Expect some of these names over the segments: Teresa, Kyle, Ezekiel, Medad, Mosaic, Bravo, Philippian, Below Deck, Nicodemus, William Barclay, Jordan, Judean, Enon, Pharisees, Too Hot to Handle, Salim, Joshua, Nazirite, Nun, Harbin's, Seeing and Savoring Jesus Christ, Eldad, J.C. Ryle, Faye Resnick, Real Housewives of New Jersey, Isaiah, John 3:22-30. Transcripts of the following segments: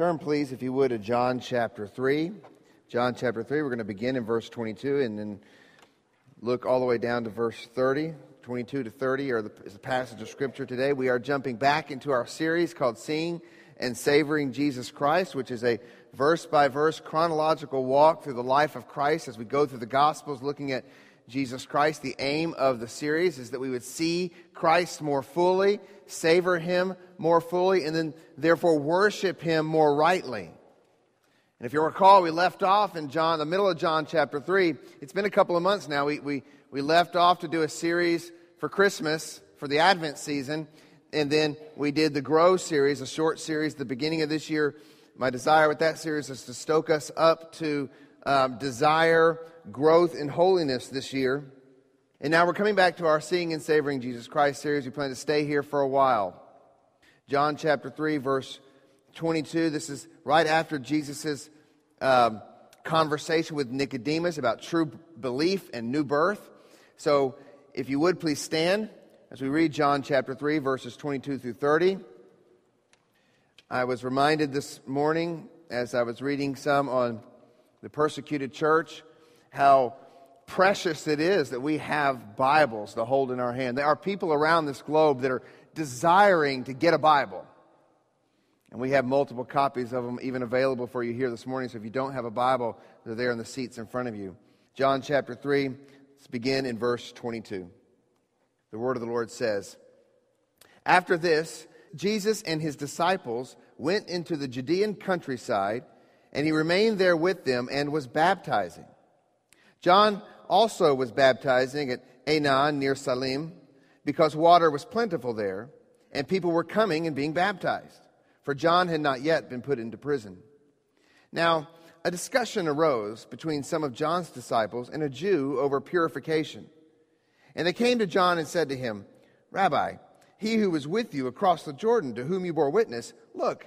Turn, please, if you would, to John chapter 3. John chapter 3, we're going to begin in verse 22 and then look all the way down to verse 30. 22 to 30 is the passage of Scripture today. We are jumping back into our series called Seeing and Savoring Jesus Christ, which is a verse-by-verse chronological walk through the life of Christ as we go through the Gospels looking at Jesus Christ. The aim of the series is that we would see Christ more fully, savor Him more fully, and then therefore worship Him more rightly. And if you recall, we left off in John, the middle of John chapter 3. It's been a couple of months now. We left off to do a series for Christmas, for the Advent season, and then we did the Grow series, a short series, the beginning of this year. My desire with that series is to stoke us up to desire, growth, and holiness this year. And now we're coming back to our Seeing and Savoring Jesus Christ series. We plan to stay here for a while. John chapter 3, verse 22. This is right after Jesus' conversation with Nicodemus about true belief and new birth. So if you would, please stand as we read John chapter 3, verses 22 through 30. I was reminded this morning, as I was reading some on the persecuted church, how precious it is that we have Bibles to hold in our hand. There are people around this globe that are desiring to get a Bible. And we have multiple copies of them even available for you here this morning. So if you don't have a Bible, they're there in the seats in front of you. John chapter 3. Let's begin in verse 22. The word of the Lord says, "After this, Jesus and his disciples went into the Judean countryside, and he remained there with them and was baptizing. John also was baptizing at Enon near Salim, because water was plentiful there, and people were coming and being baptized, for John had not yet been put into prison. Now, a discussion arose between some of John's disciples and a Jew over purification. And they came to John and said to him, 'Rabbi, he who was with you across the Jordan, to whom you bore witness, look,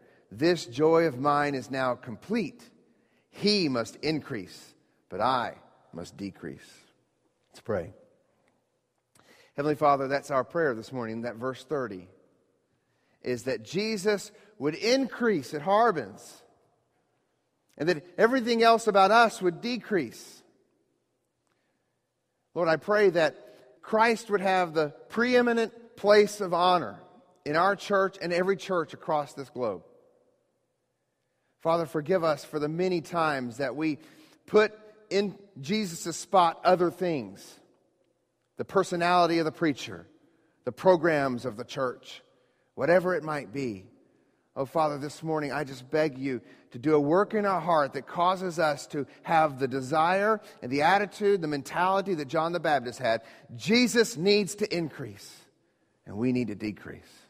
this joy of mine is now complete. He must increase, but I must decrease.'" Let's pray. Heavenly Father, that's our prayer this morning, that verse 30, is that Jesus would increase at Harbin's, and that everything else about us would decrease. Lord, I pray that Christ would have the preeminent place of honor in our church and every church across this globe. Father, forgive us for the many times that we put in Jesus' spot other things: the personality of the preacher, the programs of the church, whatever it might be. Oh, Father, this morning I just beg you to do a work in our heart that causes us to have the desire and the attitude, the mentality that John the Baptist had. Jesus needs to increase, and we need to decrease.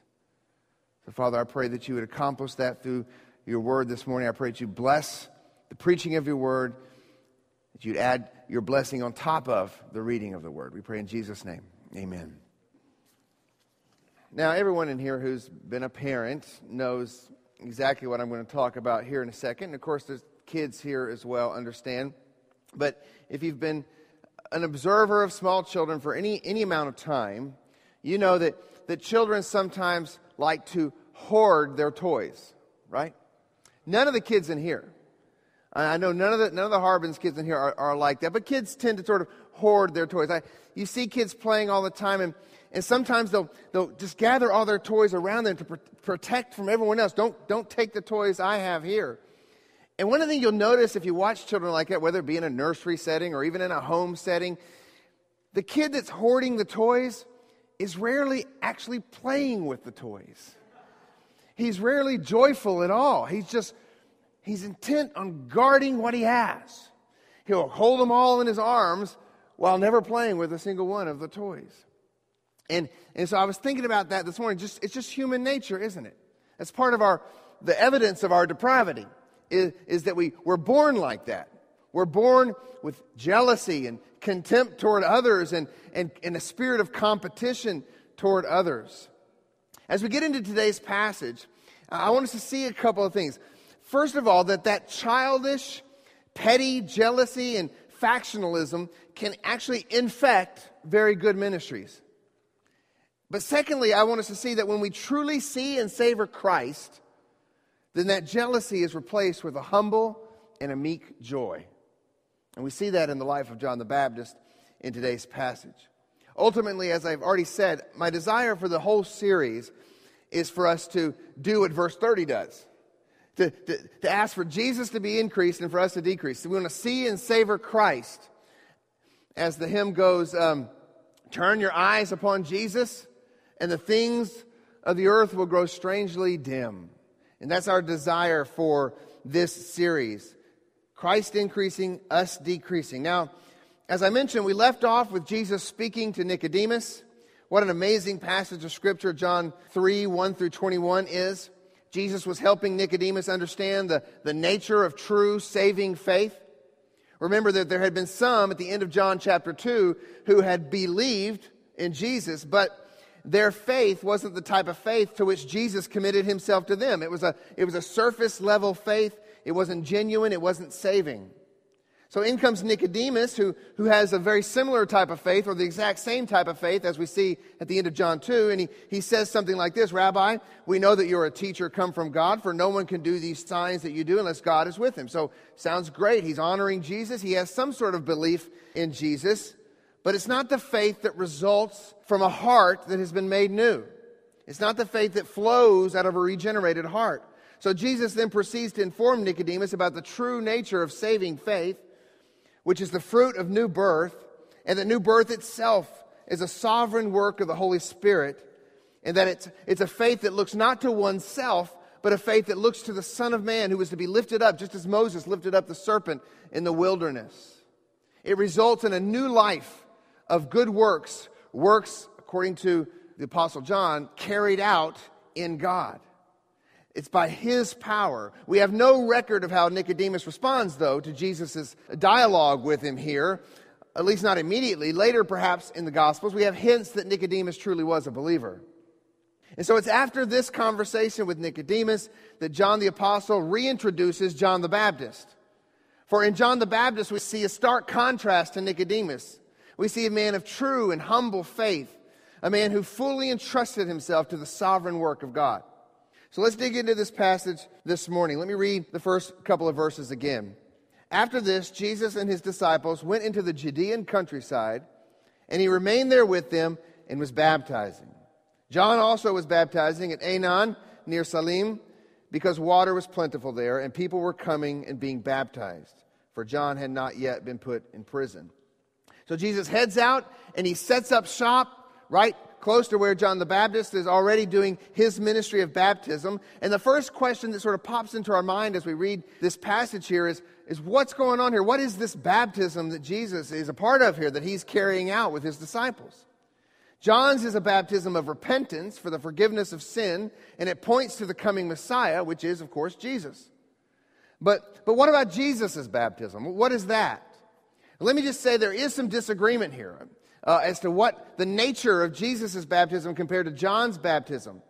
So, Father, I pray that you would accomplish that through your word this morning. I pray that you bless the preaching of your word, that you'd add your blessing on top of the reading of the word. We pray in Jesus' name. Amen. Now, everyone in here who's been a parent knows exactly what I'm going to talk about here in a second. And of course, there's kids here as well, understand. But if you've been an observer of small children for any amount of time, you know that children sometimes like to hoard their toys, right? None of the kids in here, I know none of the Harbin's kids in here are like that, but kids tend to sort of hoard their toys. You see kids playing all the time, and sometimes they'll just gather all their toys around them to protect from everyone else. Don't take the toys I have here. And one of the things you'll notice if you watch children like that, whether it be in a nursery setting or even in a home setting, the kid that's hoarding the toys is rarely actually playing with the toys. He's rarely joyful at all. He's intent on guarding what he has. He'll hold them all in his arms while never playing with a single one of the toys. And so I was thinking about that this morning. It's just human nature, isn't it? That's part of the evidence of our depravity, is that we're born like that. We're born with jealousy and contempt toward others and a spirit of competition toward others. As we get into today's passage, I want us to see a couple of things. First of all, that childish, petty jealousy and factionalism can actually infect very good ministries. But secondly, I want us to see that when we truly see and savor Christ, then that jealousy is replaced with a humble and a meek joy. And we see that in the life of John the Baptist in today's passage. Ultimately, as I've already said, my desire for the whole series is for us to do what verse 30 does. To ask for Jesus to be increased and for us to decrease. So we want to see and savor Christ. As the hymn goes, turn your eyes upon Jesus, and the things of the earth will grow strangely dim. And that's our desire for this series. Christ increasing, us decreasing. Now, as I mentioned, we left off with Jesus speaking to Nicodemus. What an amazing passage of Scripture John 3:1-21 is. Jesus was helping Nicodemus understand the nature of true saving faith. Remember that there had been some at the end of John chapter 2 who had believed in Jesus, but their faith wasn't the type of faith to which Jesus committed himself to them. It was a surface level faith. It wasn't genuine. It wasn't saving. So in comes Nicodemus, who has a very similar type of faith, or the exact same type of faith as we see at the end of John 2. And he says something like this, Rabbi, we know that you're a teacher come from God, for no one can do these signs that you do unless God is with him. So sounds great. He's honoring Jesus. He has some sort of belief in Jesus. But it's not the faith that results from a heart that has been made new. It's not the faith that flows out of a regenerated heart. So Jesus then proceeds to inform Nicodemus about the true nature of saving faith, which is the fruit of new birth, and that new birth itself is a sovereign work of the Holy Spirit, and that it's a faith that looks not to oneself, but a faith that looks to the Son of Man, who is to be lifted up, just as Moses lifted up the serpent in the wilderness. It results in a new life of good works, works, according to the Apostle John, carried out in God. It's by His power. We have no record of how Nicodemus responds, though, to Jesus' dialogue with him here, at least not immediately. Later, perhaps, in the Gospels, we have hints that Nicodemus truly was a believer. And so it's after this conversation with Nicodemus that John the Apostle reintroduces John the Baptist. For in John the Baptist, we see a stark contrast to Nicodemus. We see a man of true and humble faith, a man who fully entrusted himself to the sovereign work of God. So let's dig into this passage this morning. Let me read the first couple of verses again. After this, Jesus and his disciples went into the Judean countryside, and he remained there with them and was baptizing. John also was baptizing at Enon near Salim, because water was plentiful there, and people were coming and being baptized, for John had not yet been put in prison. So Jesus heads out, and he sets up shop right close to where John the Baptist is already doing his ministry of baptism. And the first question that sort of pops into our mind as we read this passage here is what's going on here? What is this baptism that Jesus is a part of here, that he's carrying out with his disciples? John's is a baptism of repentance for the forgiveness of sin, and it points to the coming Messiah, which is, of course, Jesus. But what about Jesus' baptism? What is that? Let me just say there is some disagreement here. As to what the nature of Jesus' baptism compared to John's baptism.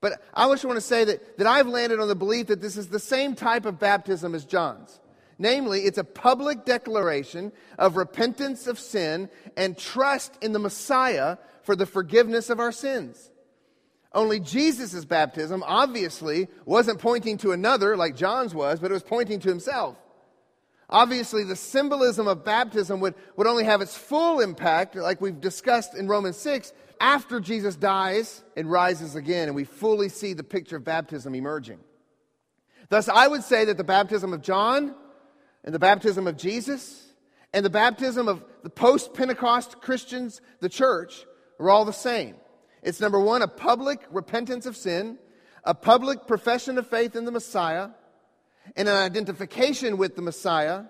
But I also want to say that I've landed on the belief that this is the same type of baptism as John's. Namely, it's a public declaration of repentance of sin and trust in the Messiah for the forgiveness of our sins. Only Jesus' baptism, obviously, wasn't pointing to another like John's was, but it was pointing to himself. Obviously, the symbolism of baptism would only have its full impact, like we've discussed in Romans 6, after Jesus dies and rises again, and we fully see the picture of baptism emerging. Thus, I would say that the baptism of John and the baptism of Jesus and the baptism of the post-Pentecost Christians, the church, are all the same. It's, number one, a public repentance of sin, a public profession of faith in the Messiah, and an identification with the Messiah,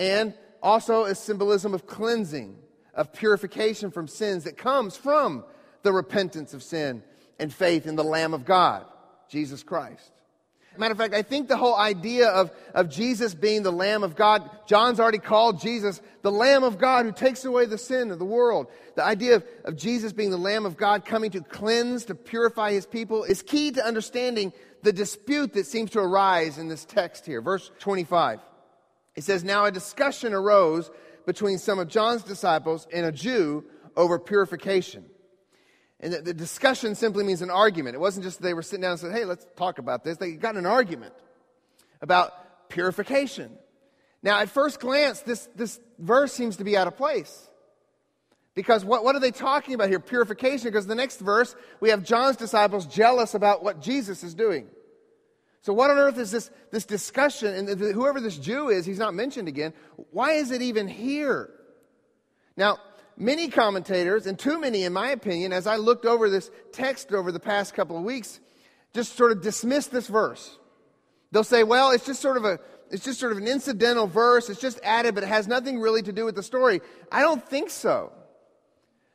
and also a symbolism of cleansing, of purification from sins that comes from the repentance of sin and faith in the Lamb of God, Jesus Christ. Matter of fact, I think the whole idea of Jesus being the Lamb of God, John's already called Jesus the Lamb of God who takes away the sin of the world. The idea of Jesus being the Lamb of God coming to cleanse, to purify his people is key to understanding the dispute that seems to arise in this text here. Verse 25, it says, "Now a discussion arose between some of John's disciples and a Jew over purification." And the discussion simply means an argument. It wasn't just they were sitting down and said, "Hey, let's talk about this." They got in an argument about purification. Now, at first glance, this verse seems to be out of place. Because what are they talking about here? Purification. Because the next verse, we have John's disciples jealous about what Jesus is doing. So what on earth is this discussion? And whoever this Jew is, he's not mentioned again. Why is it even here? Now, many commentators, and too many in my opinion, as I looked over this text over the past couple of weeks, just sort of dismiss this verse. They'll say, well, it's just sort of an incidental verse, it's just added, but it has nothing really to do with the story. I don't think so.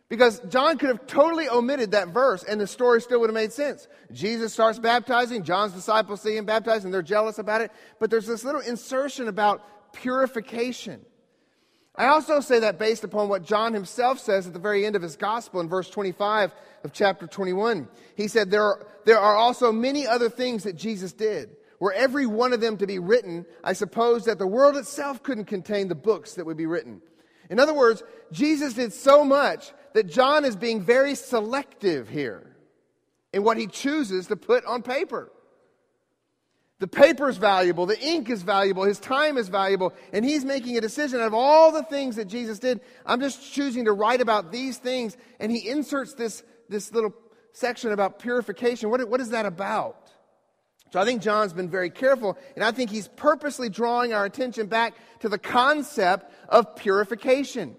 Because John could have totally omitted that verse and the story still would have made sense. Jesus starts baptizing, John's disciples see him baptized, and they're jealous about it. But there's this little insertion about purification. I also say that based upon what John himself says at the very end of his gospel in verse 25 of chapter 21. He said, there are also many other things that Jesus did. Were every one of them to be written, I suppose that the world itself couldn't contain the books that would be written. In other words, Jesus did so much that John is being very selective here in what he chooses to put on paper. The paper is valuable, the ink is valuable, his time is valuable, and he's making a decision out of all the things that Jesus did. I'm just choosing to write about these things, and he inserts this little section about purification. What is that about? So I think John's been very careful, and I think he's purposely drawing our attention back to the concept of purification.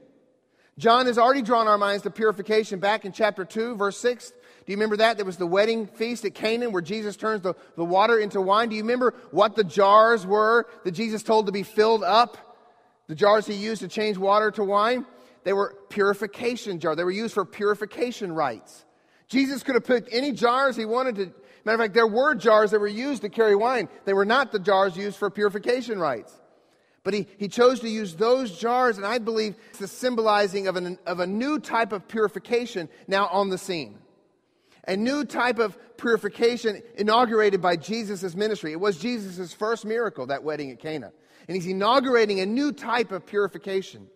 John has already drawn our minds to purification back in chapter 2, verse 6. Do you remember that? There was the wedding feast at Canaan where Jesus turns the water into wine. Do you remember what the jars were that Jesus told to be filled up? The jars he used to change water to wine? They were purification jars. They were used for purification rites. Jesus could have picked any jars he wanted to. Matter of fact, there were jars that were used to carry wine. They were not the jars used for purification rites. But he chose to use those jars, and I believe it's the symbolizing of a new type of purification now on the scene. A new type of purification inaugurated by Jesus' ministry. It was Jesus' first miracle, that wedding at Cana. And he's inaugurating a new type of purification.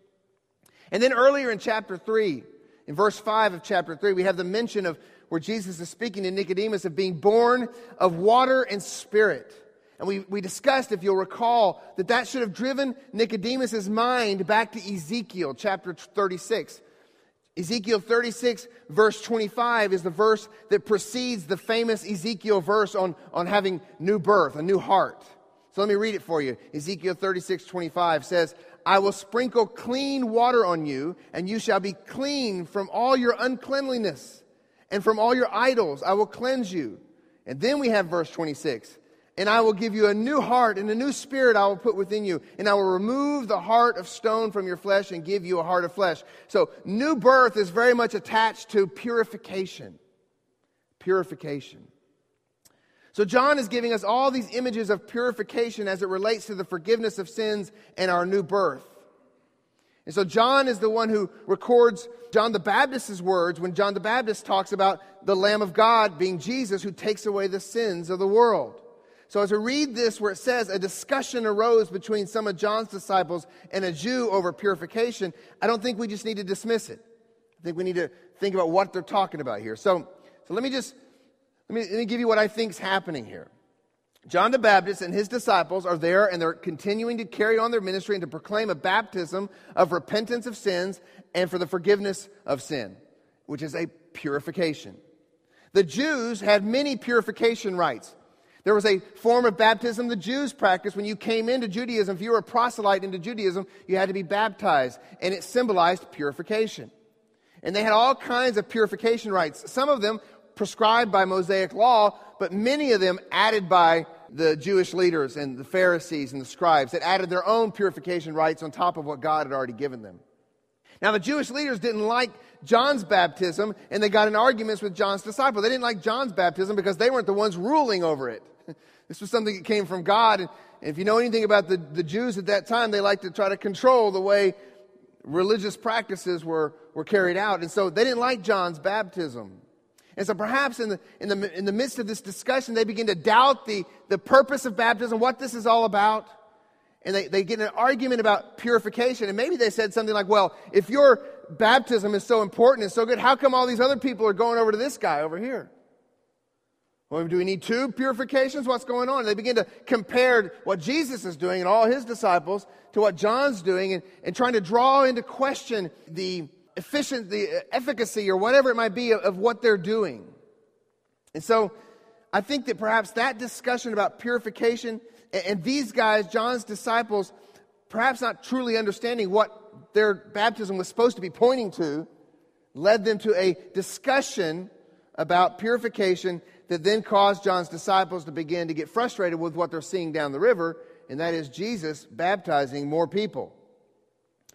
And then earlier in chapter 3, in verse 5 of chapter 3, we have the mention of where Jesus is speaking to Nicodemus of being born of water and spirit. And we discussed, if you'll recall, that should have driven Nicodemus' mind back to Ezekiel chapter 36. Ezekiel 36 verse 25 is the verse that precedes the famous Ezekiel verse on having new birth, a new heart. So let me read it for you. Ezekiel 36:25 says, "I will sprinkle clean water on you, and you shall be clean from all your uncleanliness, and from all your idols I will cleanse you." And then we have verse 26, "And I will give you a new heart, and a new spirit I will put within you. And I will remove the heart of stone from your flesh and give you a heart of flesh." So new birth is very much attached to purification. Purification. So John is giving us all these images of purification as it relates to the forgiveness of sins and our new birth. And so John is the one who records John the Baptist's words when John the Baptist talks about the Lamb of God being Jesus who takes away the sins of the world. So as we read this where it says, a discussion arose between some of John's disciples and a Jew over purification, I don't think we just need to dismiss it. I think we need to think about what they're talking about here. So let me give you what I think is happening here. John the Baptist and his disciples are there, and they're continuing to carry on their ministry and to proclaim a baptism of repentance of sins and for the forgiveness of sin, which is a purification. The Jews had many purification rites. There was a form of baptism the Jews practiced when you came into Judaism. If you were a proselyte into Judaism, you had to be baptized, and it symbolized purification. And they had all kinds of purification rites, some of them prescribed by Mosaic law, but many of them added by the Jewish leaders and the Pharisees and the scribes that added their own purification rites on top of what God had already given them. Now, the Jewish leaders didn't like John's baptism, and they got in arguments with John's disciples. They didn't like John's baptism because they weren't the ones ruling over it. This was something that came from God. And if you know anything about the Jews at that time, they liked to try to control the way religious practices were carried out. And so they didn't like John's baptism. And so perhaps in the midst of this discussion, they begin to doubt the purpose of baptism, what this is all about. And they get in an argument about purification. And maybe they said something like, well, if your baptism is so important and so good, how come all these other people are going over to this guy over here? Well, do we need two purifications? What's going on? And they begin to compare what Jesus is doing and all his disciples to what John's doing and trying to draw into question the efficacy or whatever it might be of what they're doing. And so I think that perhaps that discussion about purification and these guys, John's disciples, perhaps not truly understanding what their baptism was supposed to be pointing to, led them to a discussion about purification that then caused John's disciples to begin to get frustrated with what they're seeing down the river, and that is Jesus baptizing more people.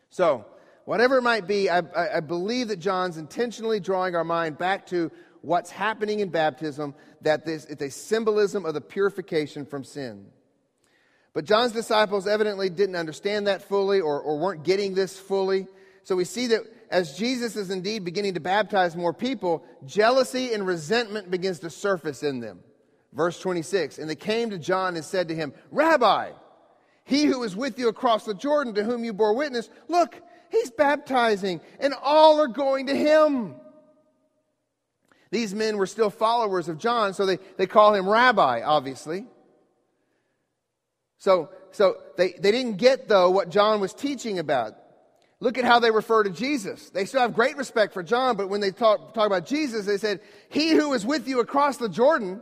So, whatever it might be, I believe that John's intentionally drawing our mind back to what's happening in baptism, that it's a symbolism of the purification from sin. But John's disciples evidently didn't understand that fully or weren't getting this fully. So we see that as Jesus is indeed beginning to baptize more people, jealousy and resentment begins to surface in them. Verse 26, and they came to John and said to him, "Rabbi, he who was with you across the Jordan, to whom you bore witness, look, he's baptizing, and all are going to him." These men were still followers of John, so they call him Rabbi, obviously. So they didn't get, though, what John was teaching about. Look at how they refer to Jesus. They still have great respect for John, but when they talk about Jesus, they said, "He who was with you across the Jordan,"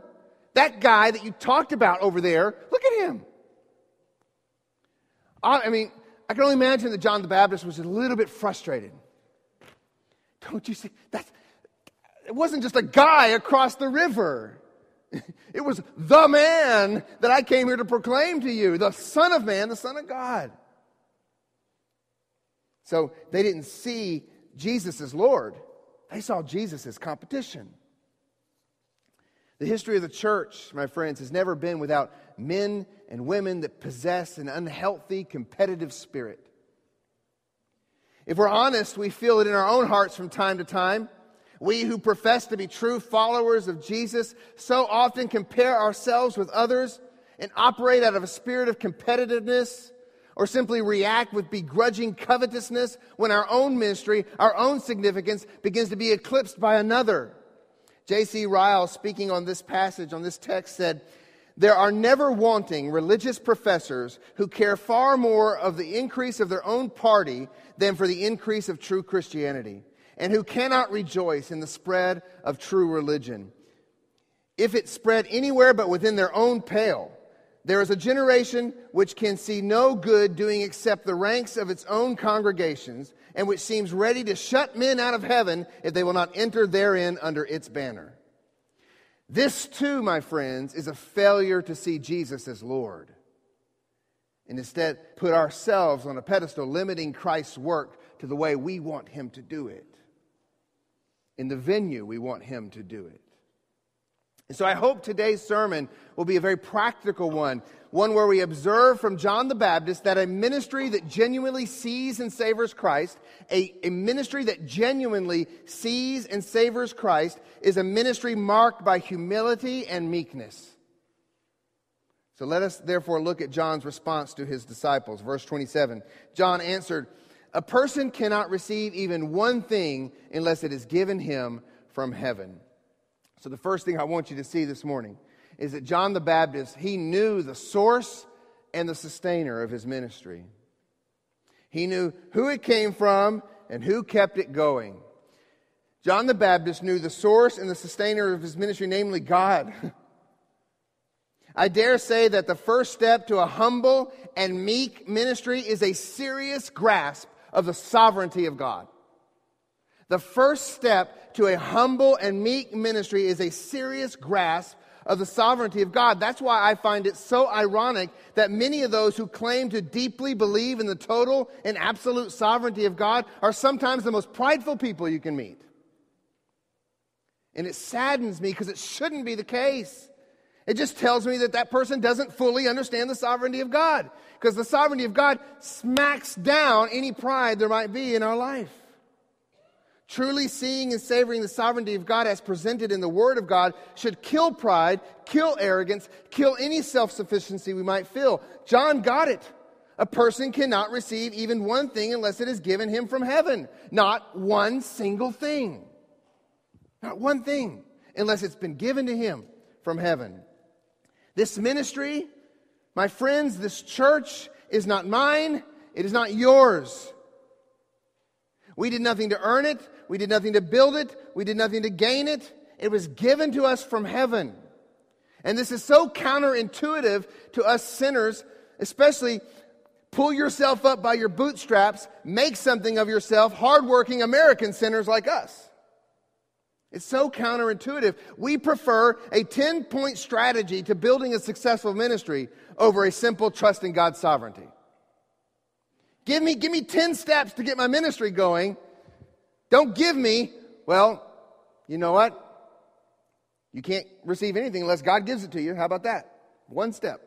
that guy that you talked about over there, look at him. I mean, I can only imagine that John the Baptist was a little bit frustrated. Don't you see? It wasn't just a guy across the river. It was the man that I came here to proclaim to you, the Son of Man, the Son of God. So they didn't see Jesus as Lord. They saw Jesus as competition. The history of the church, my friends, has never been without men and women that possess an unhealthy, competitive spirit. If we're honest, we feel it in our own hearts from time to time. We who profess to be true followers of Jesus so often compare ourselves with others and operate out of a spirit of competitiveness, or simply react with begrudging covetousness when our own ministry, our own significance, begins to be eclipsed by another. J.C. Ryle, speaking on this passage, on this text, said, "There are never wanting religious professors who care far more of the increase of their own party than for the increase of true Christianity, and who cannot rejoice in the spread of true religion, if it spread anywhere but within their own pale. There is a generation which can see no good doing except the ranks of its own congregations, and which seems ready to shut men out of heaven if they will not enter therein under its banner." This too, my friends, is a failure to see Jesus as Lord, and instead put ourselves on a pedestal, limiting Christ's work to the way we want him to do it, in the venue we want him to do it. And so I hope today's sermon will be a very practical one where we observe from John the Baptist that a ministry that genuinely sees and savors Christ, a ministry that genuinely sees and savors Christ, is a ministry marked by humility and meekness. So let us therefore look at John's response to his disciples. Verse 27, John answered, "A person cannot receive even one thing unless it is given him from heaven." So the first thing I want you to see this morning is that John the Baptist, he knew the source and the sustainer of his ministry. He knew who it came from and who kept it going. John the Baptist knew the source and the sustainer of his ministry, namely God. I dare say that the first step to a humble and meek ministry is a serious grasp of the sovereignty of God. The first step to a humble and meek ministry is a serious grasp of the sovereignty of God. That's why I find it so ironic that many of those who claim to deeply believe in the total and absolute sovereignty of God are sometimes the most prideful people you can meet. And it saddens me because it shouldn't be the case. It just tells me that that person doesn't fully understand the sovereignty of God, because the sovereignty of God smacks down any pride there might be in our life. Truly seeing and savoring the sovereignty of God as presented in the Word of God should kill pride, kill arrogance, kill any self-sufficiency we might feel. John got it. A person cannot receive even one thing unless it is given him from heaven. Not one single thing. Not one thing unless it's been given to him from heaven. This ministry, my friends, this church is not mine. It is not yours. We did nothing to earn it. We did nothing to build it. We did nothing to gain it. It was given to us from heaven. And this is so counterintuitive to us sinners, especially pull yourself up by your bootstraps, make something of yourself, hardworking American sinners like us. It's so counterintuitive. We prefer a 10-point strategy to building a successful ministry over a simple trust in God's sovereignty. Give me 10 steps to get my ministry going. Don't give me, well, you know what? You can't receive anything unless God gives it to you. How about that? One step.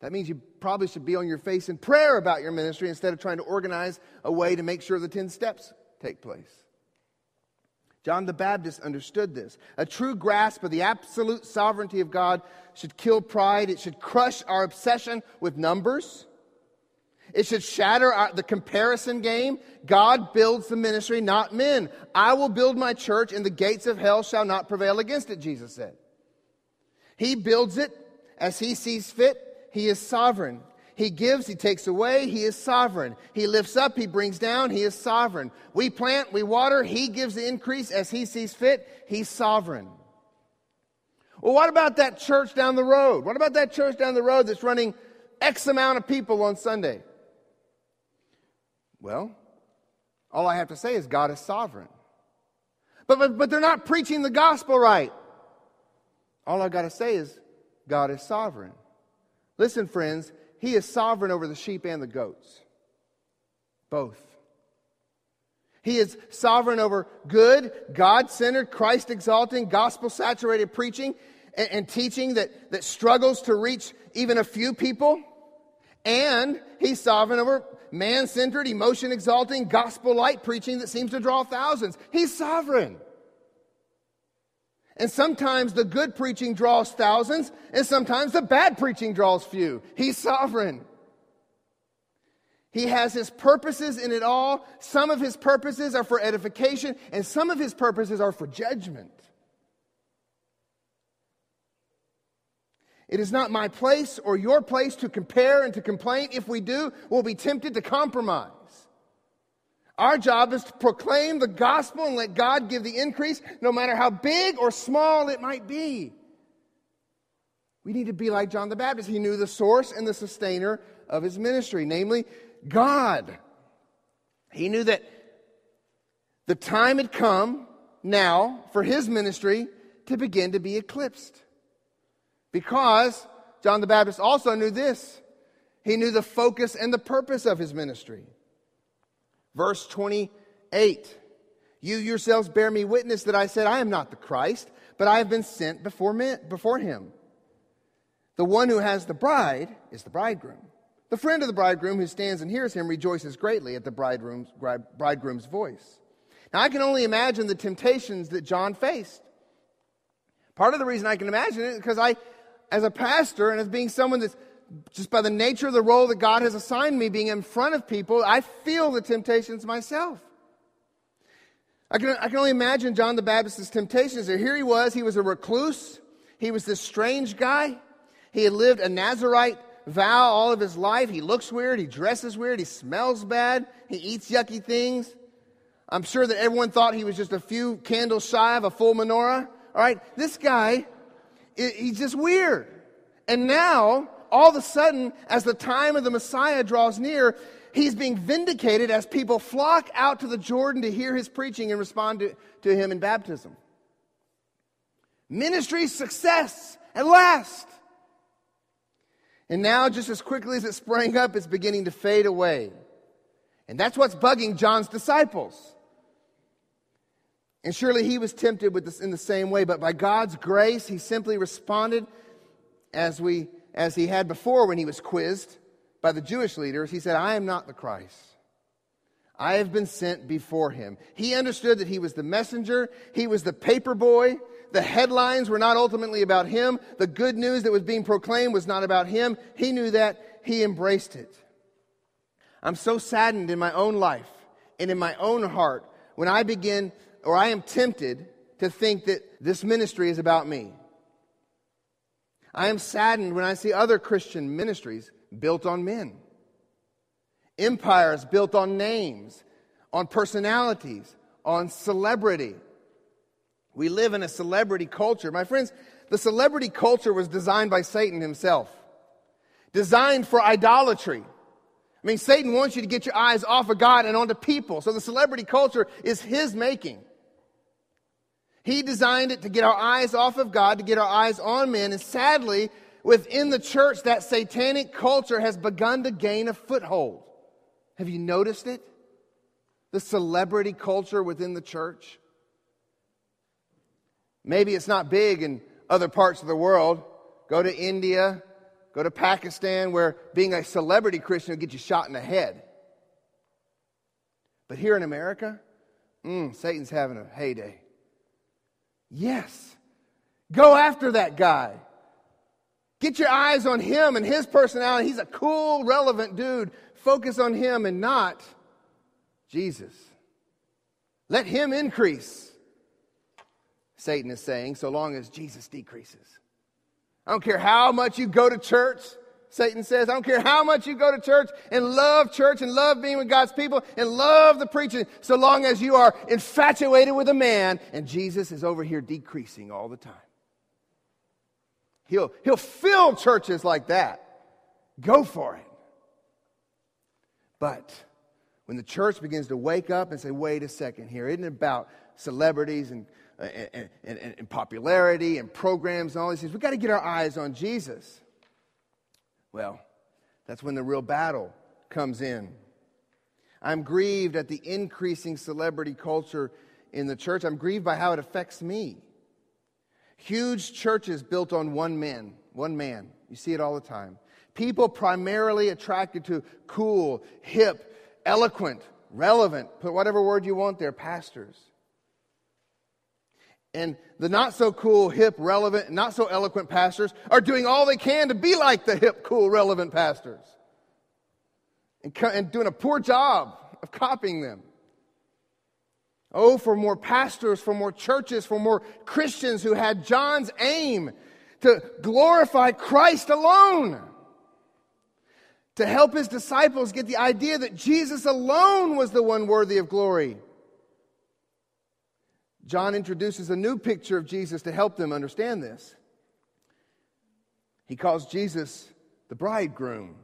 That means you probably should be on your face in prayer about your ministry instead of trying to organize a way to make sure the 10 steps take place. John the Baptist understood this. A true grasp of the absolute sovereignty of God should kill pride. It should crush our obsession with numbers. It should shatter the comparison game. God builds the ministry, not men. I will build my church, and the gates of hell shall not prevail against it, Jesus said. He builds it as he sees fit. He is sovereign. He gives, he takes away, he is sovereign. He lifts up, he brings down, he is sovereign. We plant, we water, he gives the increase as he sees fit. He's sovereign. Well, what about that church down the road? What about that church down the road that's running X amount of people on Sunday? Well, all I have to say is God is sovereign. But they're not preaching the gospel right. All I got to say is God is sovereign. Listen, friends, he is sovereign over the sheep and the goats. Both. He is sovereign over good, God-centered, Christ-exalting, gospel-saturated preaching and teaching that struggles to reach even a few people. And he's sovereign over man-centered, emotion-exalting, gospel-light preaching that seems to draw thousands. He's sovereign. And sometimes the good preaching draws thousands, and sometimes the bad preaching draws few. He's sovereign. He has his purposes in it all. Some of his purposes are for edification, and some of his purposes are for judgment. It is not my place or your place to compare and to complain. If we do, we'll be tempted to compromise. Our job is to proclaim the gospel and let God give the increase, no matter how big or small it might be. We need to be like John the Baptist. He knew the source and the sustainer of his ministry, namely God. He knew that the time had come now for his ministry to begin to be eclipsed. Because John the Baptist also knew this. He knew the focus and the purpose of his ministry. Verse 28, you yourselves bear me witness that I said, I am not the Christ, but I have been sent before him. The one who has the bride is the bridegroom. The friend of the bridegroom who stands and hears him rejoices greatly at the bridegroom's voice. Now, I can only imagine the temptations that John faced. Part of the reason I can imagine it is because as a pastor and as being someone that's just by the nature of the role that God has assigned me, being in front of people, I feel the temptations myself. I can only imagine John the Baptist's temptations. Here he was a recluse. He was this strange guy. He had lived a Nazirite vow all of his life. He looks weird. He dresses weird. He smells bad. He eats yucky things. I'm sure that everyone thought he was just a few candles shy of a full menorah. All right, this guy, he's just weird. And now, all of a sudden, as the time of the Messiah draws near, he's being vindicated as people flock out to the Jordan to hear his preaching and respond to him in baptism. Ministry success at last. And now, just as quickly as it sprang up, it's beginning to fade away. And that's what's bugging John's disciples. And surely he was tempted with this in the same way, but by God's grace, he simply responded as he had before when he was quizzed by the Jewish leaders. He said, I am not the Christ. I have been sent before him. He understood that he was the messenger. He was the paper boy. The headlines were not ultimately about him. The good news that was being proclaimed was not about him. He knew that. He embraced it. I'm so saddened in my own life and in my own heart when I begin, or I am tempted to think that this ministry is about me. I am saddened when I see other Christian ministries built on men. Empires built on names, on personalities, on celebrity. We live in a celebrity culture. My friends, the celebrity culture was designed by Satan himself. Designed for idolatry. I mean, Satan wants you to get your eyes off of God and onto people. So the celebrity culture is his making. He designed it to get our eyes off of God, to get our eyes on men. And sadly, within the church, that satanic culture has begun to gain a foothold. Have you noticed it? The celebrity culture within the church. Maybe it's not big in other parts of the world. Go to India, go to Pakistan, where being a celebrity Christian will get you shot in the head. But here in America, Satan's having a heyday. Yes, go after that guy. Get your eyes on him and his personality. He's a cool, relevant dude. Focus on him and not Jesus. Let him increase, Satan is saying, so long as Jesus decreases. I don't care how much you go to church, Satan says. I don't care how much you go to church and love being with God's people and love the preaching, so long as you are infatuated with a man and Jesus is over here decreasing all the time. He'll fill churches like that. Go for it. But when the church begins to wake up and say, wait a second here, isn't it about celebrities and popularity and programs and all these things? We've got to get our eyes on Jesus. Well, that's when the real battle comes in. I'm grieved at the increasing celebrity culture in the church. I'm grieved by how it affects me. Huge churches built on one man. You see it all the time. People primarily attracted to cool, hip, eloquent, relevant, put whatever word you want there, pastors. And the not so cool, hip, relevant, not so eloquent pastors are doing all they can to be like the hip, cool, relevant pastors. And doing a poor job of copying them. Oh, for more pastors, for more churches, for more Christians who had John's aim to glorify Christ alone. To help his disciples get the idea that Jesus alone was the one worthy of glory. John introduces a new picture of Jesus to help them understand this. He calls Jesus the bridegroom.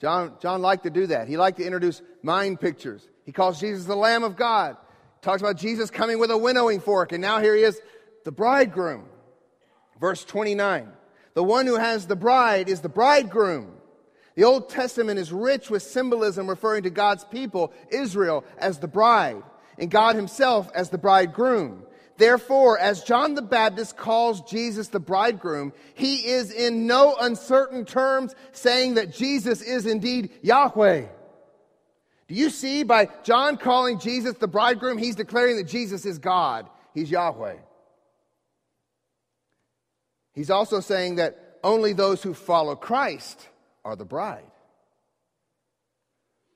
John liked to do that. He liked to introduce mind pictures. He calls Jesus the Lamb of God. Talks about Jesus coming with a winnowing fork. And now here he is, the bridegroom. Verse 29. The one who has the bride is the bridegroom. The Old Testament is rich with symbolism referring to God's people, Israel, as the bride. And God himself as the bridegroom. Therefore, as John the Baptist calls Jesus the bridegroom, he is in no uncertain terms saying that Jesus is indeed Yahweh. Do you see, by John calling Jesus the bridegroom, he's declaring that Jesus is God. He's Yahweh. He's also saying that only those who follow Christ are the bride.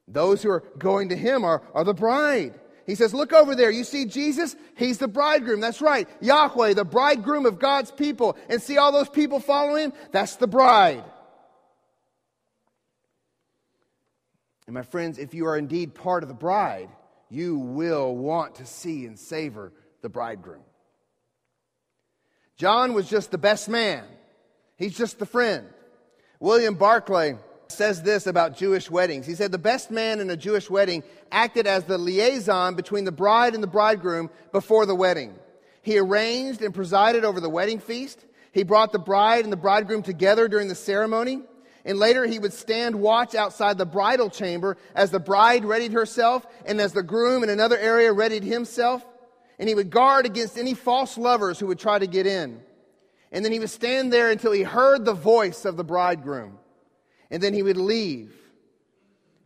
Those who are going to him are the bride. He says, look over there. You see Jesus? He's the bridegroom. That's right. Yahweh, the bridegroom of God's people. And see all those people following him? That's the bride. And my friends, if you are indeed part of the bride, you will want to see and savor the bridegroom. John was just the best man. He's just the friend. William Barclay says this about Jewish weddings. He said the best man in a Jewish wedding acted as the liaison between the bride and the bridegroom before the wedding. He arranged and presided over the wedding feast. He brought the bride and the bridegroom together during the ceremony. And later he would stand watch outside the bridal chamber as the bride readied herself and as the groom in another area readied himself. And he would guard against any false lovers who would try to get in. And then he would stand there until he heard the voice of the bridegroom. And then he would leave.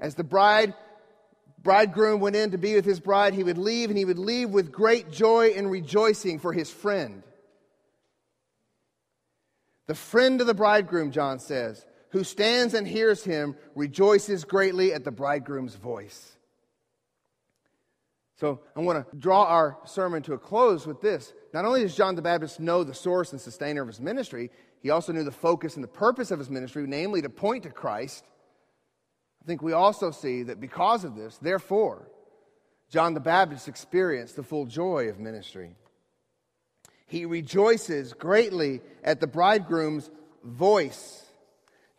As the bridegroom went in to be with his bride, he would leave, and he would leave with great joy and rejoicing for his friend. The friend of the bridegroom, John says, who stands and hears him, rejoices greatly at the bridegroom's voice. So I want to draw our sermon to a close with this. Not only does John the Baptist know the source and sustainer of his ministry, he also knew the focus and the purpose of his ministry, namely to point to Christ. I think we also see that because of this, therefore, John the Baptist experienced the full joy of ministry. He rejoices greatly at the bridegroom's voice.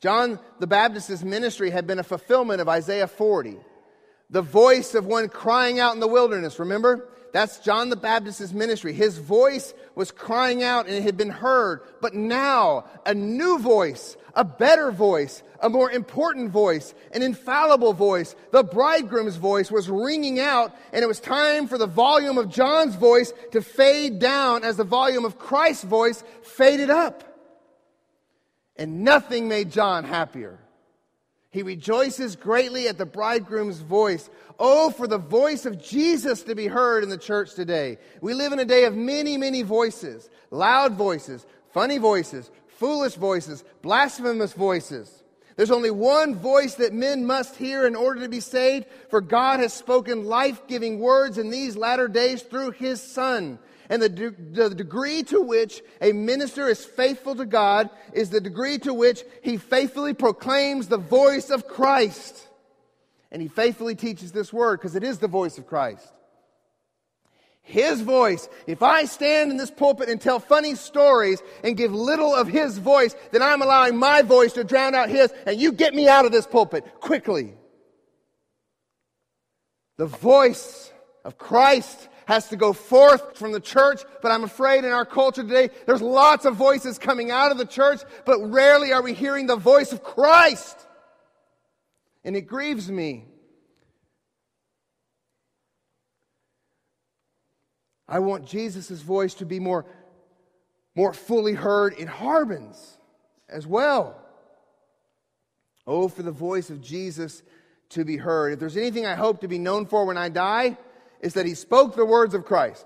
John the Baptist's ministry had been a fulfillment of Isaiah 40. The voice of one crying out in the wilderness, remember? That's John the Baptist's ministry. His voice was crying out and it had been heard. But now, a new voice, a better voice, a more important voice, an infallible voice, the bridegroom's voice was ringing out, and it was time for the volume of John's voice to fade down as the volume of Christ's voice faded up. And nothing made John happier. He rejoices greatly at the bridegroom's voice. Oh, for the voice of Jesus to be heard in the church today. We live in a day of many, many voices. Loud voices, funny voices, foolish voices, blasphemous voices. There's only one voice that men must hear in order to be saved, for God has spoken life-giving words in these latter days through His Son. And the degree to which a minister is faithful to God is the degree to which he faithfully proclaims the voice of Christ. And he faithfully teaches this word because it is the voice of Christ. His voice. If I stand in this pulpit and tell funny stories and give little of His voice, then I'm allowing my voice to drown out His, and you get me out of this pulpit quickly. The voice of Christ has to go forth from the church, but I'm afraid in our culture today, there's lots of voices coming out of the church, but rarely are we hearing the voice of Christ. And it grieves me. I want Jesus' voice to be more fully heard in Harbin's as well. Oh, for the voice of Jesus to be heard. If there's anything I hope to be known for when I die, is that he spoke the words of Christ.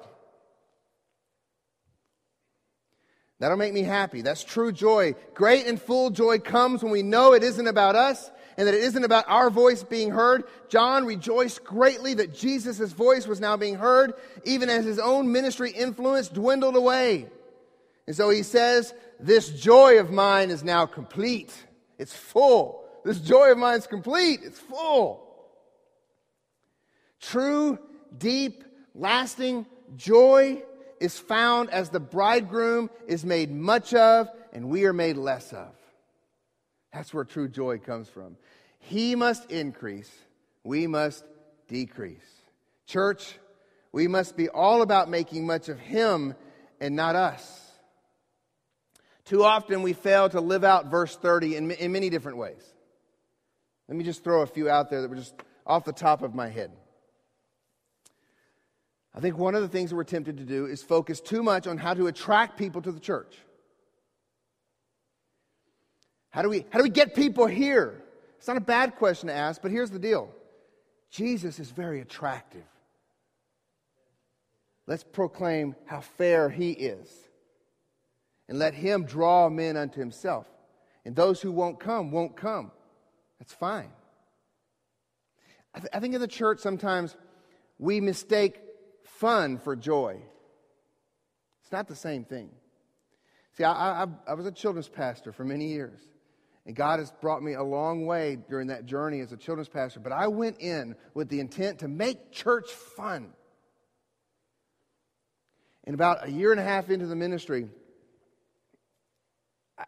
That'll make me happy. That's true joy. Great and full joy comes when we know it isn't about us and that it isn't about our voice being heard. John rejoiced greatly that Jesus' voice was now being heard, even as his own ministry influence dwindled away. And so he says, this joy of mine is now complete. It's full. This joy of mine is complete. It's full. True, deep, lasting joy is found as the bridegroom is made much of and we are made less of. That's where true joy comes from. He must increase, we must decrease. Church, we must be all about making much of Him and not us. Too often we fail to live out verse 30 in many different ways. Let me just throw a few out there that were just off the top of my head. I think one of the things that we're tempted to do is focus too much on how to attract people to the church. How do we get people here? It's not a bad question to ask, but here's the deal. Jesus is very attractive. Let's proclaim how fair He is. And let Him draw men unto Himself. And those who won't come, won't come. That's fine. I think in the church sometimes we mistake fun for joy. It's not the same thing. See, I was a children's pastor for many years, and God has brought me a long way during that journey as a children's pastor, but I went in with the intent to make church fun. And about a year and a half into the ministry,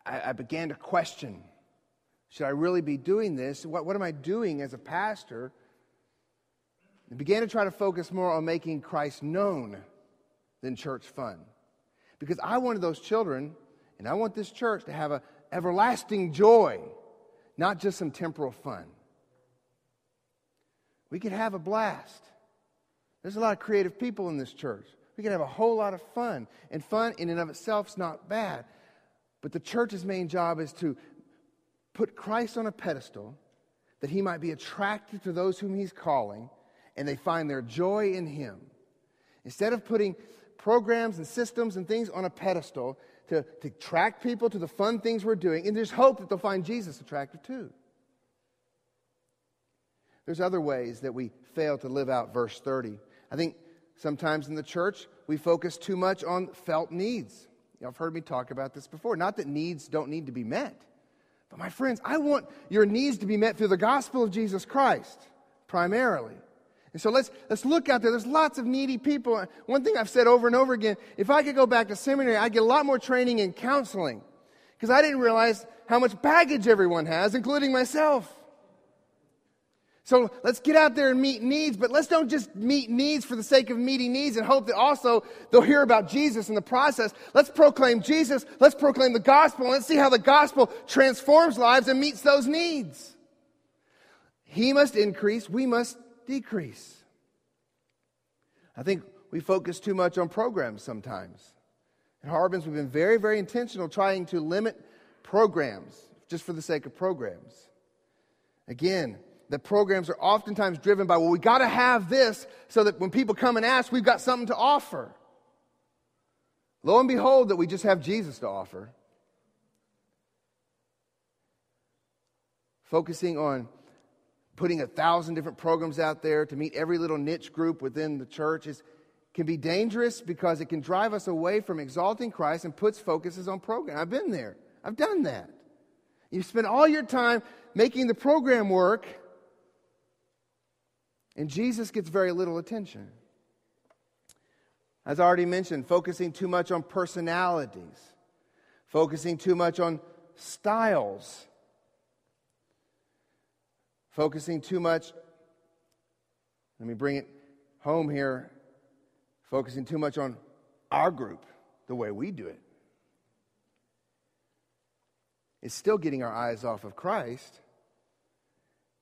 I began to question, should I really be doing this? What am I doing as a pastor? I began to try to focus more on making Christ known than church fun. Because I wanted those children, and I want this church to have an everlasting joy, not just some temporal fun. We could have a blast. There's a lot of creative people in this church. We could have a whole lot of fun. And fun in and of itself is not bad. But the church's main job is to put Christ on a pedestal that he might be attracted to those whom he's calling and they find their joy in him. Instead of putting programs and systems and things on a pedestal to attract people to the fun things we're doing, and there's hope that they'll find Jesus attractive too. There's other ways that we fail to live out verse 30. I think sometimes in the church, we focus too much on felt needs. Y'all have heard me talk about this before. Not that needs don't need to be met. But my friends, I want your needs to be met through the gospel of Jesus Christ, primarily. And so let's look out there. There's lots of needy people. One thing I've said over and over again, if I could go back to seminary, I'd get a lot more training in counseling. Because I didn't realize how much baggage everyone has, including myself. So let's get out there and meet needs, but let's don't just meet needs for the sake of meeting needs and hope that also they'll hear about Jesus in the process. Let's proclaim Jesus. Let's proclaim the gospel. And let's see how the gospel transforms lives and meets those needs. He must increase. We must decrease. I think we focus too much on programs sometimes. At Harbin's, we've been very, very intentional trying to limit programs just for the sake of programs. Again, the programs are oftentimes driven by, well, we got to have this so that when people come and ask, we've got something to offer. Lo and behold, that we just have Jesus to offer. Focusing on putting 1,000 different programs out there to meet every little niche group within the church can be dangerous because it can drive us away from exalting Christ and puts focuses on program. I've been there. I've done that. You spend all your time making the program work, and Jesus gets very little attention. As I already mentioned, focusing too much on personalities, focusing too much on styles, focusing too much, let me bring it home here, focusing too much on our group, the way we do it. It's still getting our eyes off of Christ.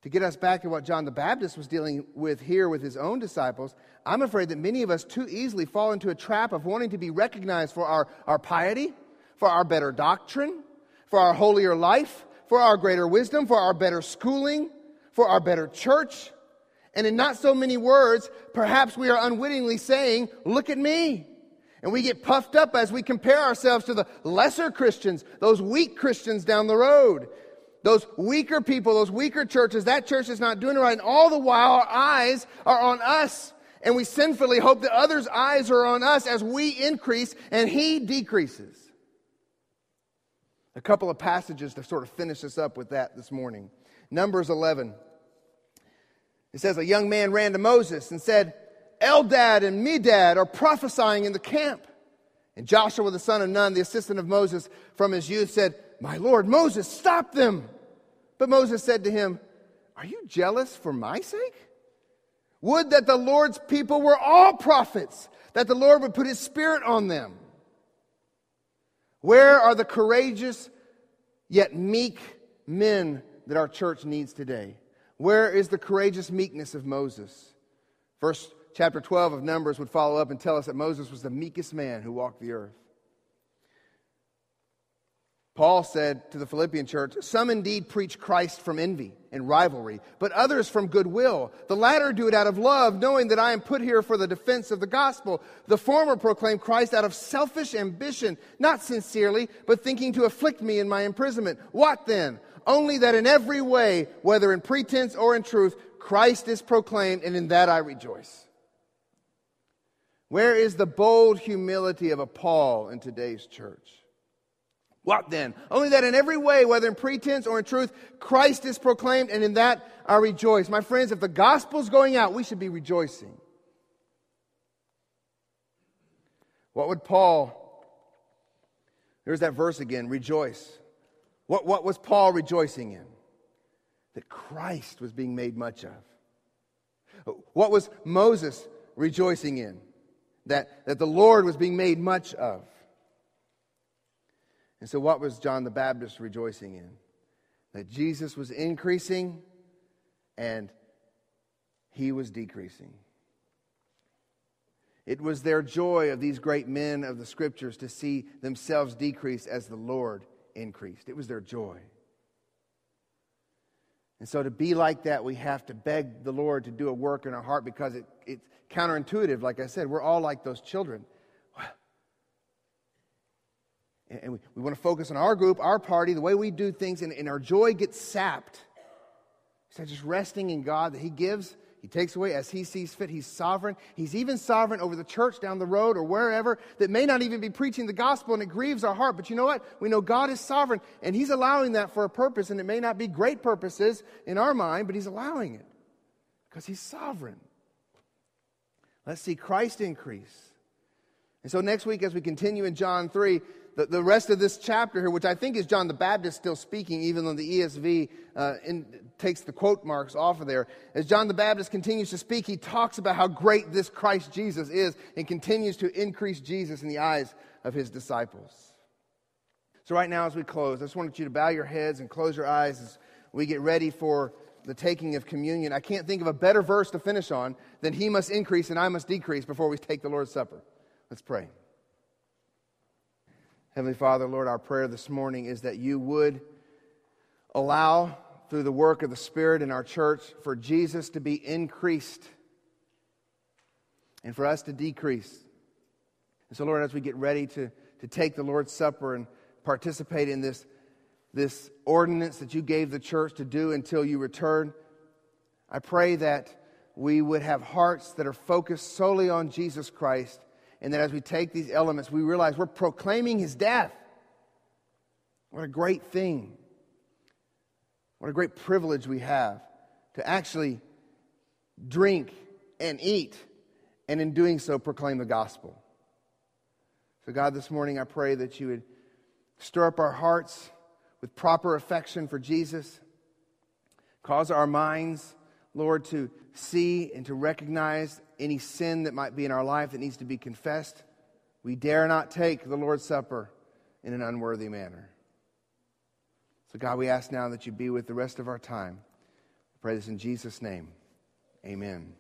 To get us back to what John the Baptist was dealing with here with his own disciples, I'm afraid that many of us too easily fall into a trap of wanting to be recognized for our piety, for our better doctrine, for our holier life, for our greater wisdom, for our better schooling, for our better church. And in not so many words, perhaps we are unwittingly saying, "Look at me." And we get puffed up as we compare ourselves to the lesser Christians, those weak Christians down the road. Those weaker people, those weaker churches, that church is not doing it right. And all the while, our eyes are on us. And we sinfully hope that others' eyes are on us as we increase and he decreases. A couple of passages to sort of finish us up with that this morning. Numbers 11. It says, a young man ran to Moses and said, Eldad and Medad are prophesying in the camp. And Joshua, the son of Nun, the assistant of Moses from his youth, said, my Lord, Moses, stop them. But Moses said to him, are you jealous for my sake? Would that the Lord's people were all prophets, that the Lord would put his spirit on them. Where are the courageous yet meek men that our church needs today? Where is the courageous meekness of Moses? Verse chapter 12 of Numbers would follow up and tell us that Moses was the meekest man who walked the earth. Paul said to the Philippian church, some indeed preach Christ from envy and rivalry, but others from goodwill. The latter do it out of love, knowing that I am put here for the defense of the gospel. The former proclaim Christ out of selfish ambition, not sincerely, but thinking to afflict me in my imprisonment. What then? Only that in every way, whether in pretense or in truth, Christ is proclaimed, and in that I rejoice. Where is the bold humility of a Paul in today's church? What then? Only that in every way, whether in pretense or in truth, Christ is proclaimed, and in that I rejoice. My friends, if the gospel's going out, we should be rejoicing. What would Paul... There's that verse again, rejoice. What was Paul rejoicing in? That Christ was being made much of. What was Moses rejoicing in? That the Lord was being made much of. And so what was John the Baptist rejoicing in? that Jesus was increasing and he was decreasing. It was their joy of these great men of the Scriptures to see themselves decrease as the Lord increased. It was their joy. And so to be like that, we have to beg the Lord to do a work in our heart because it's counterintuitive. Like I said, we're all like those children. And we want to focus on our group, our party, the way we do things, and our joy gets sapped. So just resting in God that He gives, He takes away as He sees fit. He's sovereign. He's even sovereign over the church down the road or wherever that may not even be preaching the gospel, and it grieves our heart. But you know what? We know God is sovereign, and He's allowing that for a purpose, and it may not be great purposes in our mind, but He's allowing it because He's sovereign. Let's see Christ increase. And so next week, as we continue in John 3, the rest of this chapter here, which I think is John the Baptist still speaking, even though the ESV takes the quote marks off of there. As John the Baptist continues to speak, he talks about how great this Christ Jesus is and continues to increase Jesus in the eyes of his disciples. So right now as we close, I just want you to bow your heads and close your eyes as we get ready for the taking of communion. I can't think of a better verse to finish on than he must increase and I must decrease before we take the Lord's Supper. Let's pray. Heavenly Father, Lord, our prayer this morning is that you would allow, through the work of the Spirit in our church, for Jesus to be increased and for us to decrease. And so, Lord, as we get ready to take the Lord's Supper and participate in this ordinance that you gave the church to do until you return, I pray that we would have hearts that are focused solely on Jesus Christ. And then as we take these elements, we realize we're proclaiming his death. What a great thing. What a great privilege we have to actually drink and eat, and in doing so, proclaim the gospel. So God, this morning I pray that you would stir up our hearts with proper affection for Jesus. Cause our minds, Lord, to see and to recognize any sin that might be in our life that needs to be confessed. We dare not take the Lord's Supper in an unworthy manner. So God, we ask now that you be with the rest of our time. I pray this in Jesus' name. Amen.